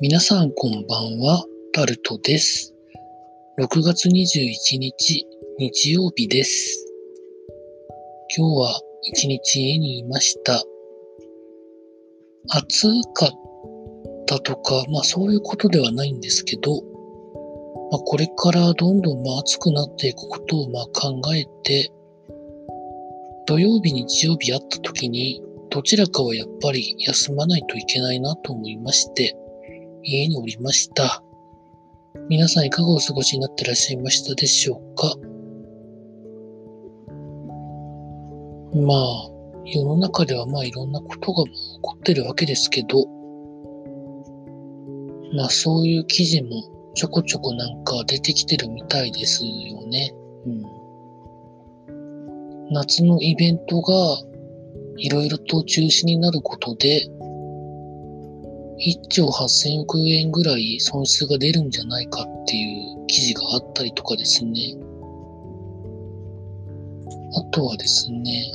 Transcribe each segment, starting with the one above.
皆さんこんばんは、タルトです。6月21日、日曜日です。今日は一日家にいました。暑かったとか、そういうことではないんですけど、これからどんどん暑くなっていくことを考えて、土曜日、日曜日あった時に、どちらかはやっぱり休まないといけないなと思いまして、家におりました。皆さんいかがお過ごしになってらっしゃいましたでしょうか。世の中ではいろんなことが起こってるわけですけど、そういう記事もちょこちょこ出てきてるみたいですよね。夏のイベントがいろいろと中止になることで、1兆8000億円ぐらい損失が出るんじゃないかっていう記事があったりとかですね。あとはですね、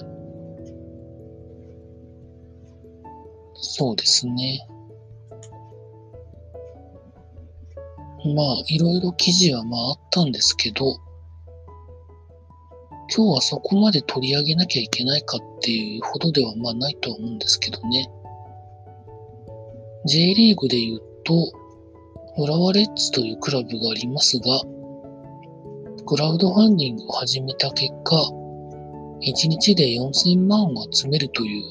いろいろ記事はあったんですけど、今日はそこまで取り上げなきゃいけないかっていうほどではないとは思うんですけどね。J リーグで言うと、浦和レッズというクラブがありますが、クラウドファンディングを始めた結果、1日で4000万を集めるという、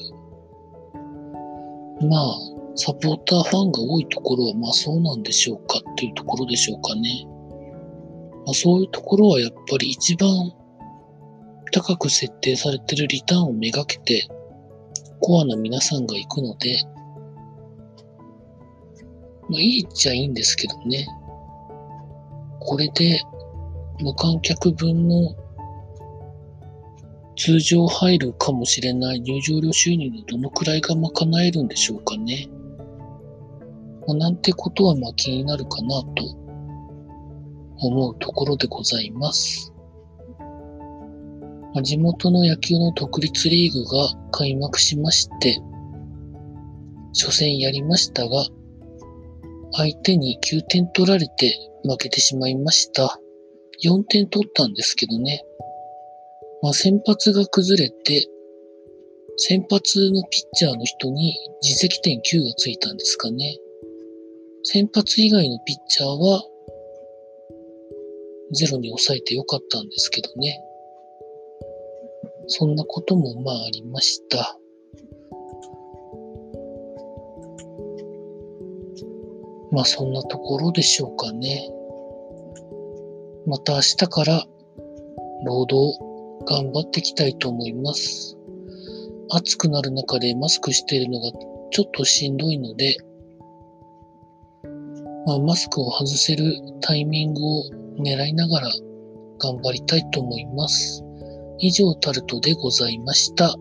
サポーターファンが多いところはそうなんでしょうかっていうところでしょうかね。そういうところはやっぱり一番高く設定されているリターンをめがけて、コアな皆さんが行くので、いいっちゃいいんですけどね。これで無観客分の通常入るかもしれない入場料収入のどのくらいが賄えるんでしょうかね。なんてことは気になるかなと思うところでございます。地元の野球の独立リーグが開幕しまして、初戦やりましたが、相手に9点取られて負けてしまいました。4点取ったんですけどね。先発が崩れて、先発のピッチャーの人に自責点9がついたんですかね。先発以外のピッチャーは0に抑えてよかったんですけどね。そんなこともありました。そんなところでしょうかね。また明日から労働頑張っていきたいと思います。暑くなる中でマスクしているのがちょっとしんどいので、マスクを外せるタイミングを狙いながら頑張りたいと思います。以上タルトでございました。